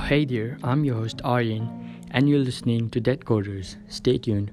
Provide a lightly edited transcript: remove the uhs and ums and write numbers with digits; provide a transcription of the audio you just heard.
Hey there, I'm your host Aryan, and you're listening to Dead Coders. Stay tuned.